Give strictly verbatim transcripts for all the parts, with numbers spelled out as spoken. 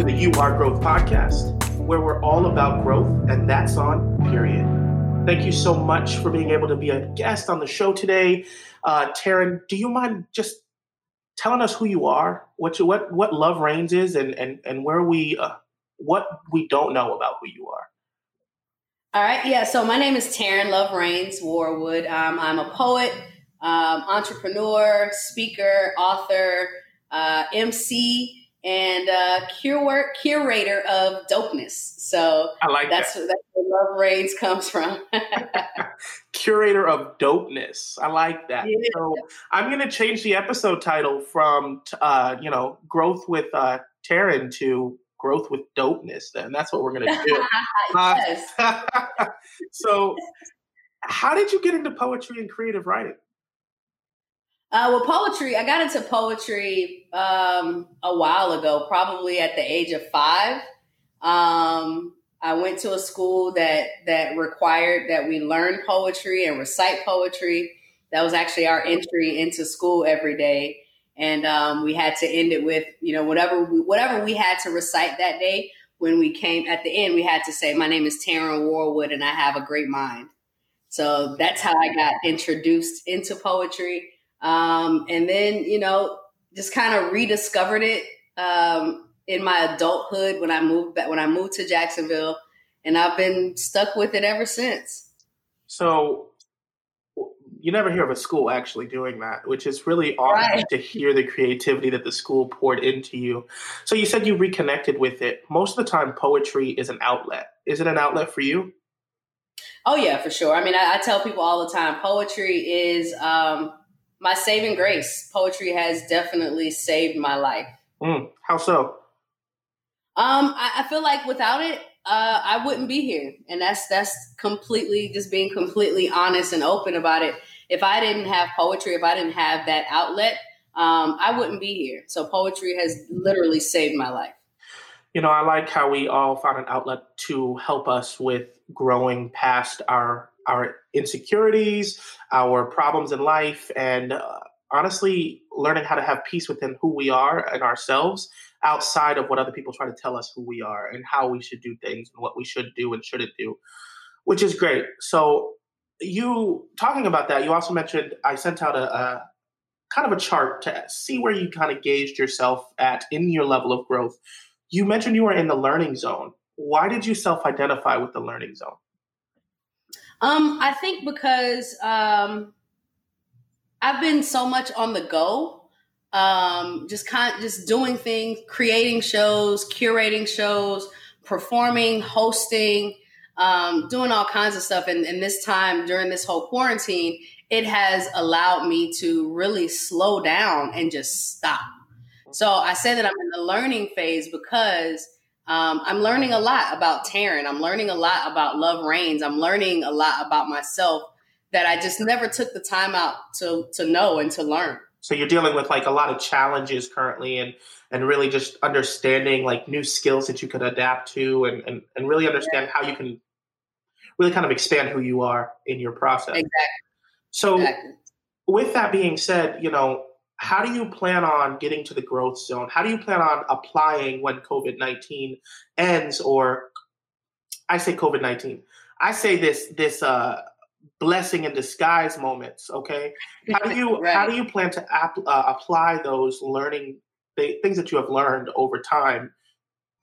to the You Are Growth podcast, where we're all about growth, and that's on period. Thank you so much for being able to be a guest on the show today. Uh, Taryn, do you mind just telling us who you are, what you, what what Love Reigns is, and and and where we uh, what we don't know about who you are? All right, yeah. So my name is Taryn Love Reigns Warwood. Um, I'm a poet, um, entrepreneur, speaker, author, uh, M C, and uh, cure- curator of dopeness. So I like that's that. Where, that's where Love Reigns comes from. Curator of dopeness. I like that. Yeah. So I'm going to change the episode title from uh, you know growth with uh, Taryn to growth with dopeness, then. That's what we're going to do. Yes. Uh, so how did you get into poetry and creative writing? Uh, well, poetry, I got into poetry um, a while ago, probably at the age of five. Um, I went to a school that, that required that we learn poetry and recite poetry. That was actually our entry into school every day. And um, we had to end it with, you know, whatever we, whatever we had to recite that day. When we came at the end, we had to say, my name is Taryn Warwood and I have a great mind. So that's how I got introduced into poetry. Um, and then, you know, just kind of rediscovered it um, in my adulthood when I moved back, when I moved to Jacksonville. And I've been stuck with it ever since. So you never hear of a school actually doing that, which is really awesome right. to hear the creativity that the school poured into you. So you said you reconnected with it. Most of the time, poetry is an outlet. Is it an outlet for you? Oh, yeah, for sure. I mean, I, I tell people all the time, poetry is um, my saving grace. Poetry has definitely saved my life. Mm, how so? Um, I, I feel like without it, uh, I wouldn't be here. And that's that's completely just being completely honest and open about it. If I didn't have poetry, if I didn't have that outlet, um, I wouldn't be here. So poetry has literally saved my life. You know, I like how we all found an outlet to help us with growing past our our insecurities, our problems in life, and uh, honestly, learning how to have peace within who we are and ourselves outside of what other people try to tell us who we are and how we should do things and what we should do and shouldn't do, which is great. So you talking about that, you also mentioned I sent out a, a kind of a chart to see where you kind of gauged yourself at in your level of growth. You mentioned you were in the learning zone. Why did you self-identify with the learning zone? Um, I think because um, I've been so much on the go. Um, just kind of just doing things, creating shows, curating shows, performing, hosting, um, doing all kinds of stuff. And, and this time during this whole quarantine, it has allowed me to really slow down and just stop. So I said that I'm in the learning phase because um, I'm learning a lot about Taryn. I'm learning a lot about Love Reigns. I'm learning a lot about myself that I just never took the time out to to know and to learn. So you're dealing with like a lot of challenges currently and, and really just understanding like new skills that you could adapt to and, and, and really understand yeah. how you can really kind of expand who you are in your process. Exactly. So exactly. With that being said, you know, how do you plan on getting to the growth zone? How do you plan on applying when COVID nineteen ends? Or I say COVID nineteen, I say this, this, uh, blessing in disguise moments. Okay. How do you, right. how do you plan to ap- uh, apply those learning th- things that you have learned over time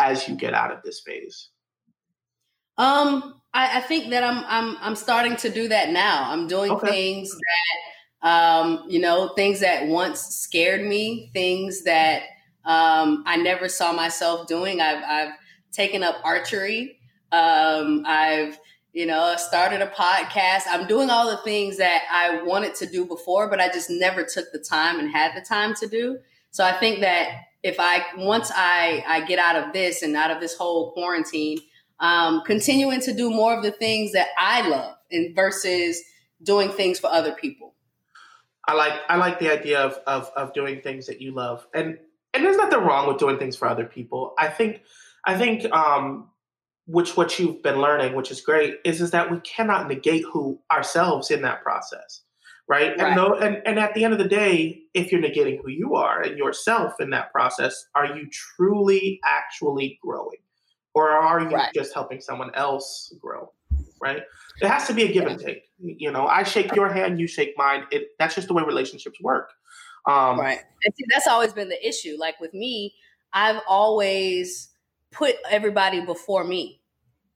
as you get out of this phase? Um, I, I think that I'm, I'm, I'm starting to do that now. I'm doing okay. things that, um, you know, things that once scared me, things that, um, I never saw myself doing. I've, I've taken up archery. Um, I've, You know, started a podcast. I'm doing all the things that I wanted to do before, but I just never took the time and had the time to do. So I think that if I, once I, I get out of this and out of this whole quarantine, um, continuing to do more of the things that I love and versus doing things for other people. I like, I like the idea of, of, of doing things that you love. And, and there's nothing wrong with doing things for other people. I think, I think, um, which what you've been learning, which is great, is, is that we cannot negate who ourselves in that process. right? right. And, no, and and at the end of the day, if you're negating who you are and yourself in that process, are you truly actually growing? Or are you right. just helping someone else grow, right? It has to be a give yeah. and take. You know, I shake your hand, you shake mine. It, that's just the way relationships work. Um, right. And see, that's always been the issue. Like with me, I've always put everybody before me.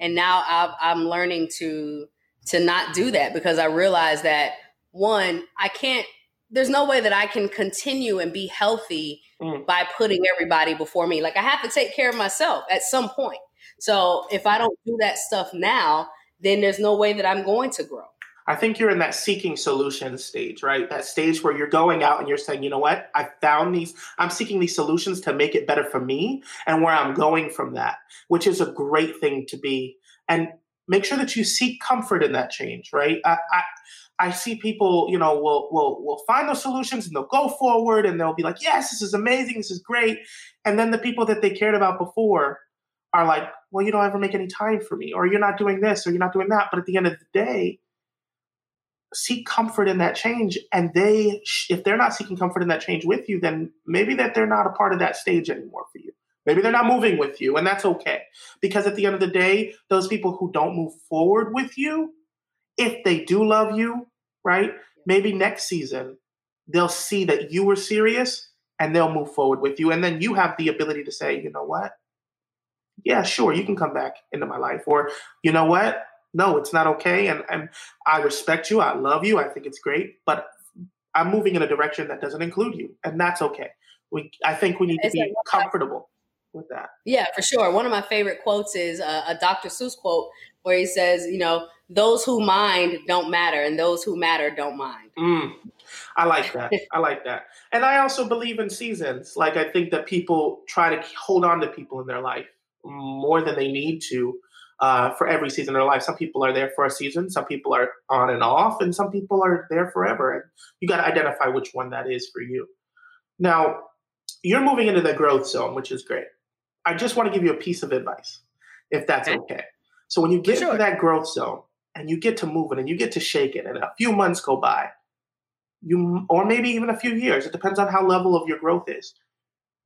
And now I've, I'm learning to to not do that, because I realize that, one, I can't, there's no way that I can continue and be healthy mm. by putting everybody before me. Like I have to take care of myself at some point. So if I don't do that stuff now, then there's no way that I'm going to grow. I think you're in that seeking solutions stage, right? That stage where you're going out and you're saying, you know what, I found these, I'm seeking these solutions to make it better for me and where I'm going from that, which is a great thing to be. And make sure that you seek comfort in that change, right? I, I, I see people, you know, will will will find those solutions and they'll go forward and they'll be like, yes, this is amazing, this is great. And then the people that they cared about before are like, well, you don't ever make any time for me, or you're not doing this, or you're not doing that. But at the end of the day, seek comfort in that change. And they, if they're not seeking comfort in that change with you, then maybe that they're not a part of that stage anymore for you. Maybe they're not moving with you, and that's okay. Because at the end of the day, those people who don't move forward with you, if they do love you, right, maybe next season they'll see that you were serious and they'll move forward with you. And then you have the ability to say, you know what? Yeah, sure, you can come back into my life. Or, you know what? No, it's not okay. And, and I respect you. I love you. I think it's great. But I'm moving in a direction that doesn't include you. And that's okay. We, I think we need to be comfortable with that. Yeah, for sure. One of my favorite quotes is uh, a Doctor Seuss quote where he says, you know, those who mind don't matter and those who matter don't mind. Mm. I like that. I like that. And I also believe in seasons. Like, I think that people try to hold on to people in their life more than they need to uh, for every season of their life. Some people are there for a season. Some people are on and off, and some people are there forever. And you got to identify which one that is for you. Now, you're moving into the growth zone, which is great. I just want to give you a piece of advice, if that's okay. So when you get sure. into that growth zone and you get to move it and you get to shake it, and a few months go by, you, or maybe even a few years, it depends on how level of your growth is.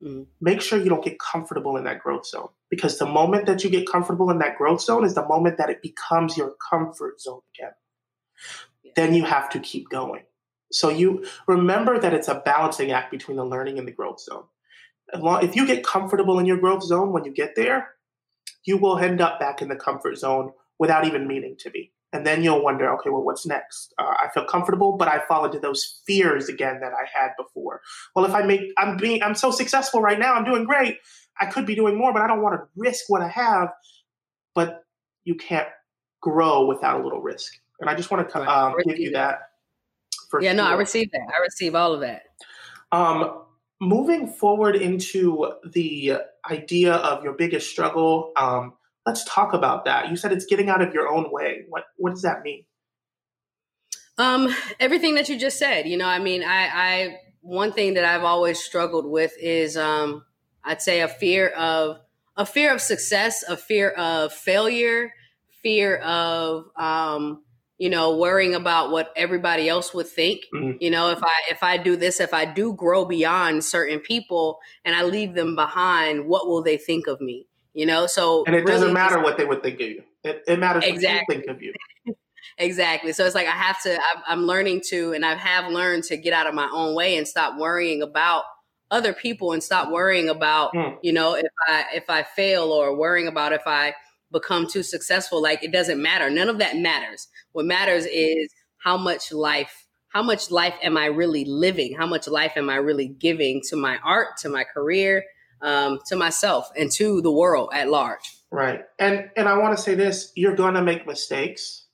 Mm. Make sure you don't get comfortable in that growth zone, because the moment that you get comfortable in that growth zone is the moment that it becomes your comfort zone again. Yeah. Then you have to keep going. So you remember that it's a balancing act between the learning and the growth zone. If you get comfortable in your growth zone, when you get there, you will end up back in the comfort zone without even meaning to be. And then you'll wonder, okay, well, what's next? Uh, I feel comfortable, but I fall into those fears again that I had before. Well, if I make, I'm being, I'm so successful right now, I'm doing great. I could be doing more, but I don't want to risk what I have. But you can't grow without a little risk. And I just want to um, give you that. For yeah, sure. no, I receive that. I receive all of that. Um, Moving forward into the idea of your biggest struggle, um, let's talk about that. You said it's getting out of your own way. What what does that mean? Um, everything that you just said. You know, I mean, I, I one thing that I've always struggled with is um, I'd say a fear of a fear of success, a fear of failure, fear of um, you know, worrying about what everybody else would think. Mm-hmm. You know, if I, if I do this, if I do grow beyond certain people and I leave them behind, what will they think of me? You know, so. And it really doesn't matter what they would think of you. It, it matters exactly. what you think of you. Exactly. So it's like, I have to, I'm, I'm learning to, and I have learned to get out of my own way and stop worrying about other people and stop worrying about, mm. you know, if I, if I fail, or worrying about if I become too successful. Like, it doesn't matter. None of that matters. What matters is how much life, how much life am I really living? How much life am I really giving to my art, to my career, um, to myself, and to the world at large. Right. And, and I want to say this, you're going to make mistakes.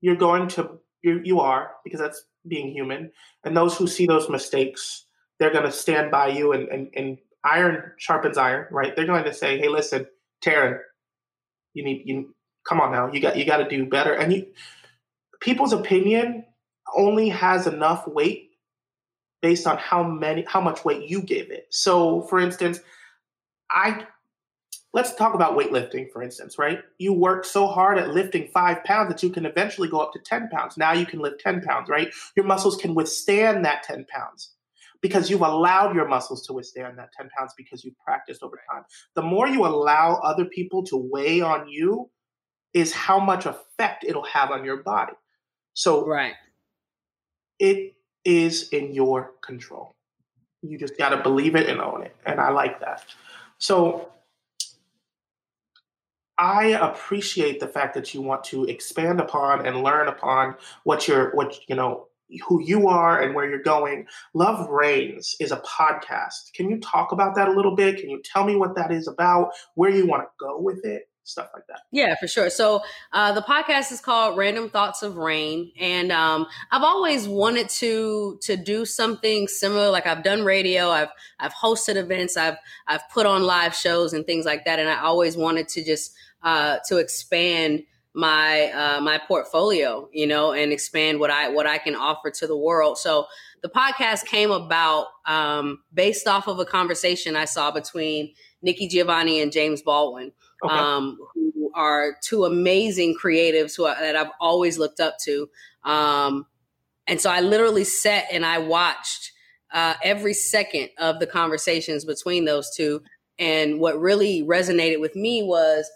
You're going to, you, you are, because that's being human. And those who see those mistakes, they're going to stand by you, and, and, and iron sharpens iron, right? They're going to say, hey, listen, Taryn, You need you come on now. You got you got to do better. And you, people's opinion only has enough weight based on how many how much weight you give it. So, for instance, I let's talk about weightlifting, for instance, right? You work so hard at lifting five pounds that you can eventually go up to ten pounds. Now you can lift ten pounds, right? Your muscles can withstand that ten pounds because you've allowed your muscles to withstand that ten pounds because you've practiced over time. The more you allow other people to weigh on you is how much effect it'll have on your body. So right. It is in your control. You just got to believe it and own it. And I like that. So I appreciate the fact that you want to expand upon and learn upon what you're, what, you know, who you are and where you're going. Love Reigns is a podcast. Can you talk about that a little bit? Can you tell me what that is about, where you want to go with it? Stuff like that. Yeah, for sure. So uh, the podcast is called Random Thoughts of Rain. And um, I've always wanted to to do something similar. Like I've done radio, I've I've hosted events, I've I've put on live shows and things like that. And I always wanted to just uh, to expand my uh, my portfolio, you know, and expand what I what I can offer to the world. So the podcast came about um, based off of a conversation I saw between Nikki Giovanni and James Baldwin. Okay. Um, who are two amazing creatives who I, that I've always looked up to. Um, and so I literally sat and I watched uh, every second of the conversations between those two. And what really resonated with me was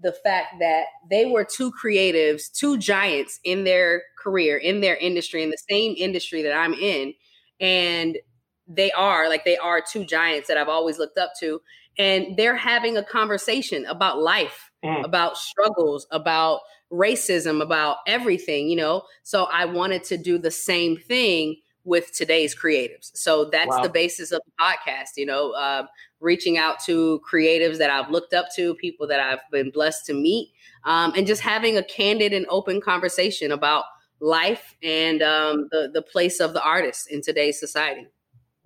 the fact that they were two creatives, two giants in their career, in their industry, in the same industry that I'm in. And they are like, they are two giants that I've always looked up to. And they're having a conversation about life, mm. about struggles, about racism, about everything, you know? So I wanted to do the same thing with today's creatives. So that's wow. the basis of the podcast, you know, uh, reaching out to creatives that I've looked up to, people that I've been blessed to meet, um, and just having a candid and open conversation about life and um, the, the place of the artist in today's society.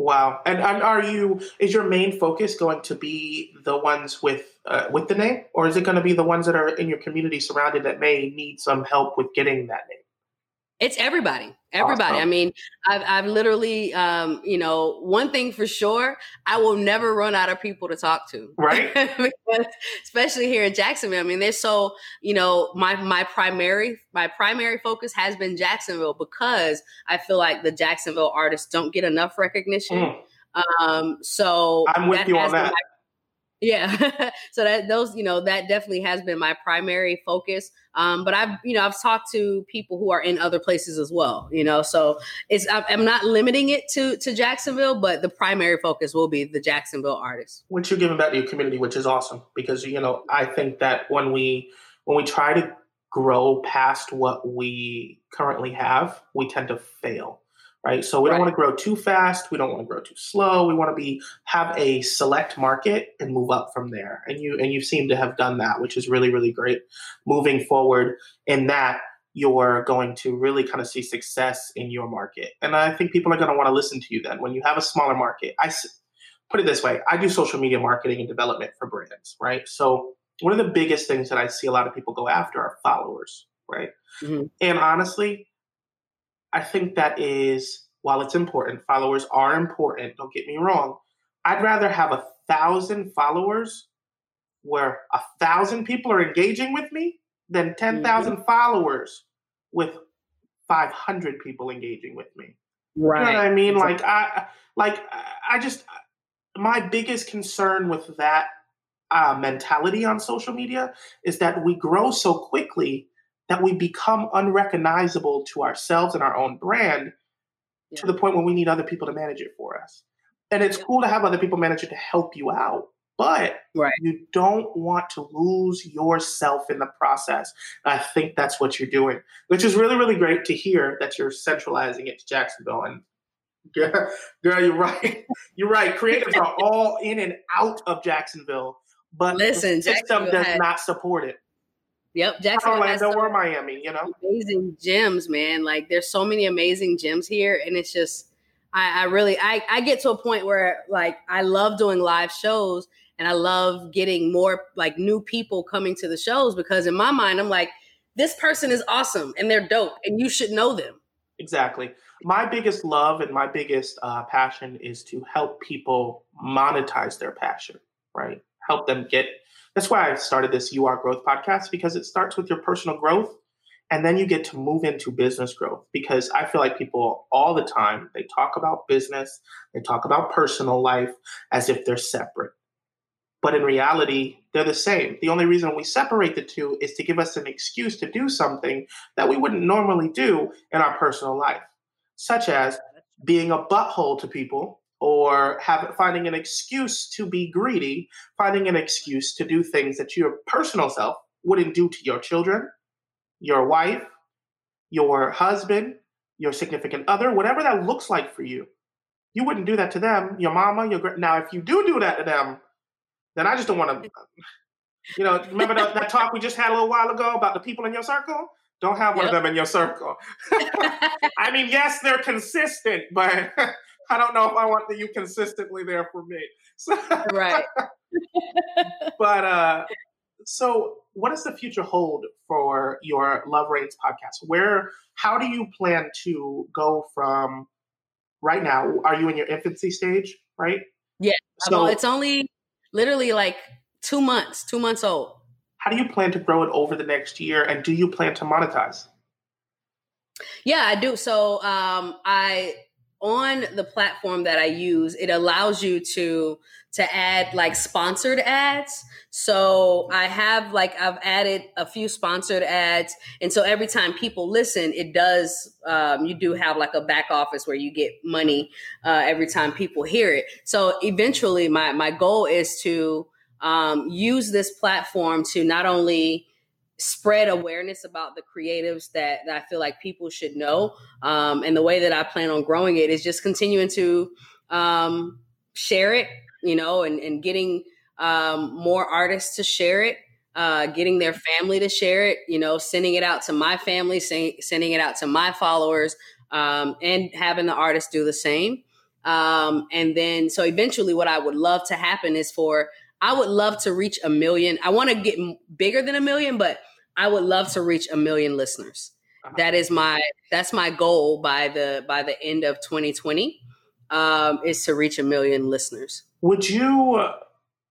Wow. And, and are you, is your main focus going to be the ones with, uh, with the name, or is it going to be the ones that are in your community surrounded that may need some help with getting that name? It's everybody, everybody. Awesome. I mean, I've, I've literally, um, you know, one thing for sure, I will never run out of people to talk to. Right. Because especially here in Jacksonville. I mean, there's so, you know, my, my primary, my primary focus has been Jacksonville because I feel like the Jacksonville artists don't get enough recognition. Mm. Um, so I'm with you on that. My, yeah. So that those, you know, that definitely has been my primary focus. Um, but I've, you know, I've talked to people who are in other places as well, you know, so it's, I'm not limiting it to, to Jacksonville, but the primary focus will be the Jacksonville artists. What you're giving back to your community, which is awesome because, you know, I think that when we, when we try to grow past what we currently have, we tend to fail. Right. So we don't right. want to grow too fast. We don't want to grow too slow. We want to be have a select market and move up from there. And you and you seem to have done that, which is really, really great. Moving forward in that, you're going to really kind of see success in your market. And I think people are going to want to listen to you then when you have a smaller market. I put it this way. I do social media marketing and development for brands. Right. So one of the biggest things that I see a lot of people go after are followers. Right. Mm-hmm. And honestly, I think that is, while it's important, followers are important, don't get me wrong, I'd rather have a thousand followers where a thousand people are engaging with me than ten thousand mm-hmm. followers with five hundred people engaging with me. Right. You know what I mean? Exactly. Like, I, like, I just, my biggest concern with that uh, mentality on social media is that we grow so quickly that we become unrecognizable to ourselves and our own brand yeah. to the point where we need other people to manage it for us. And it's yeah. cool to have other people manage it to help you out, but right. you don't want to lose yourself in the process. I think that's what you're doing, which is really, really great to hear that you're centralizing it to Jacksonville. And girl, girl you're right. You're right. Creatives are all in and out of Jacksonville, but Listen, the system does has- not support it. Yep, Jacksonville, Orlando, or Miami, you know, amazing gyms, man. Like there's so many amazing gyms here, and it's just, I, I really, I, I get to a point where like I love doing live shows, and I love getting more like new people coming to the shows because in my mind I'm like, this person is awesome and they're dope, and you should know them. Exactly. My biggest love and my biggest uh, passion is to help people monetize their passion, right? Help them get That's why I started this You Are Growth podcast, because it starts with your personal growth and then you get to move into business growth, because I feel like people all the time, they talk about business, they talk about personal life as if they're separate. But in reality, they're the same. The only reason we separate the two is to give us an excuse to do something that we wouldn't normally do in our personal life, such as being a butthole to people, or have, finding an excuse to be greedy, finding an excuse to do things that your personal self wouldn't do to your children, your wife, your husband, your significant other, whatever that looks like for you. You wouldn't do that to them, your mama, your gra- Now, if you do do that to them, then I just don't want to, you know, remember that, that talk we just had a little while ago about the people in your circle? Don't have one yep. of them in your circle. I mean, yes, they're consistent, but I don't know if I want you consistently there for me. So, right. But uh, so what does the future hold for your Love Reigns podcast? Where, how do you plan to go from right now? Are you in your infancy stage, right? Yeah. So well, it's only literally like two months, two months old. How do you plan to grow it over the next year? And do you plan to monetize? Yeah, I do. So um, I, on the platform that I use, it allows you to, to add like sponsored ads. So I have like, I've added a few sponsored ads. And so every time people listen, it does, um, you do have like a back office where you get money uh, every time people hear it. So eventually my, my goal is to, Um, use this platform to not only spread awareness about the creatives that, that I feel like people should know. Um, and the way that I plan on growing it is just continuing to um, share it, you know, and, and getting um, more artists to share it, uh, getting their family to share it, you know, sending it out to my family, say, sending it out to my followers, um, and having the artists do the same. Um, and then, so eventually what I would love to happen is for, I would love to reach a million. I want to get bigger than a million, but I would love to reach a million listeners. Uh-huh. That is my, that's my goal by the, by the end of twenty twenty, um, is to reach a million listeners. Would you, uh,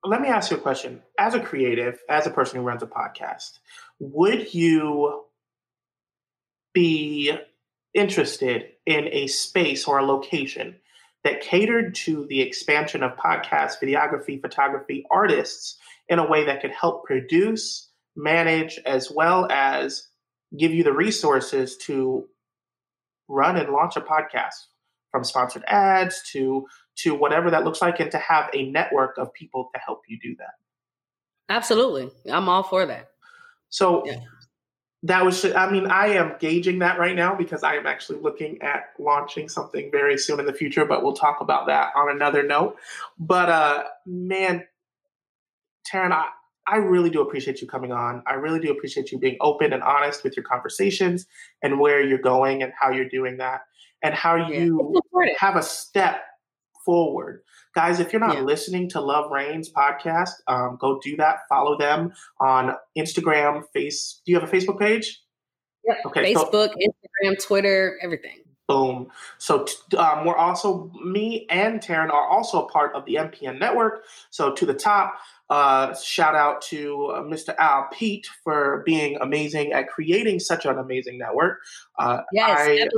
let me ask you a question. As a creative, as a person who runs a podcast, would you be interested in a space or a location that catered to the expansion of podcasts, videography, photography, artists in a way that could help produce, manage, as well as give you the resources to run and launch a podcast, from sponsored ads to, to whatever that looks like, and to have a network of people to help you do that? Absolutely. I'm all for that. So yeah. That was, I mean, I am gauging that right now because I am actually looking at launching something very soon in the future, but we'll talk about that on another note. But uh, man, Taryn, I, I really do appreciate you coming on. I really do appreciate you being open and honest with your conversations and where you're going and how you're doing that and how yeah. you have a step forward. Guys, if you're not yeah. listening to Love Reigns podcast, um, go do that. Follow them on Instagram, Face. Do you have a Facebook page? Yeah. Okay. Facebook, so, Instagram, Twitter, everything. Boom. So um, we're also, me and Taryn are also a part of the M P N network. So to the top, uh, shout out to uh, Mister Al Pete for being amazing at creating such an amazing network. Uh, yes, I,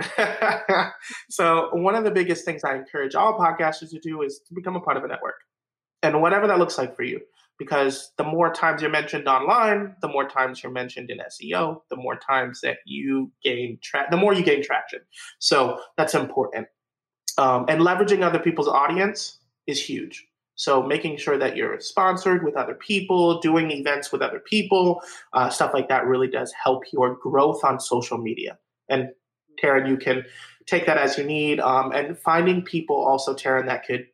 definitely. So one of the biggest things I encourage all podcasters to do is to become a part of a network, and whatever that looks like for you, because the more times you're mentioned online, the more times you're mentioned in S E O, the more times that you gain tra- the more you gain traction. So that's important. Um, and leveraging other people's audience is huge. So making sure that you're sponsored with other people, doing events with other people, uh, stuff like that really does help your growth on social media. And Taryn, you can take that as you need. Um, and finding people also, Taryn, that could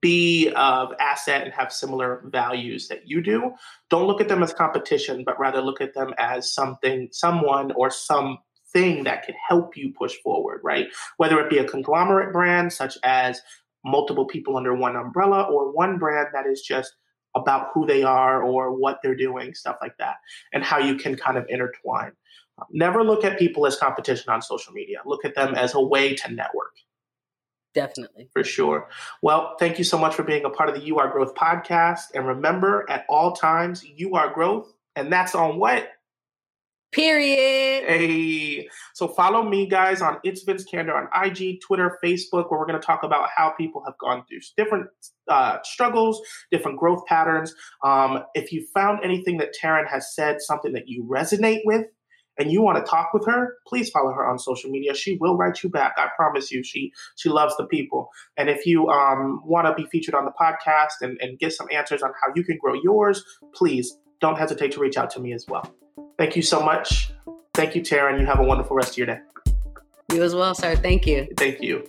be of asset and have similar values that you do. Don't look at them as competition, but rather look at them as something, someone or something that could help you push forward, right? Whether it be a conglomerate brand, such as multiple people under one umbrella, or one brand that is just about who they are or what they're doing, stuff like that, and how you can kind of intertwine. Never look at people as competition on social media. Look at them as a way to network. Definitely. For sure. Well, thank you so much for being a part of the You Are Growth podcast. And remember, at all times, you are growth. And that's on what? Period. Hey. So follow me, guys, on It's Vince Candor on I G, Twitter, Facebook, where we're going to talk about how people have gone through different uh, struggles, different growth patterns. Um, if you found anything that Taryn has said, something that you resonate with, and you want to talk with her, please follow her on social media. She will write you back. I promise you. She she loves the people. And if you um, want to be featured on the podcast and, and get some answers on how you can grow yours, please don't hesitate to reach out to me as well. Thank you so much. Thank you, Taryn. You have a wonderful rest of your day. You as well, sir. Thank you. Thank you.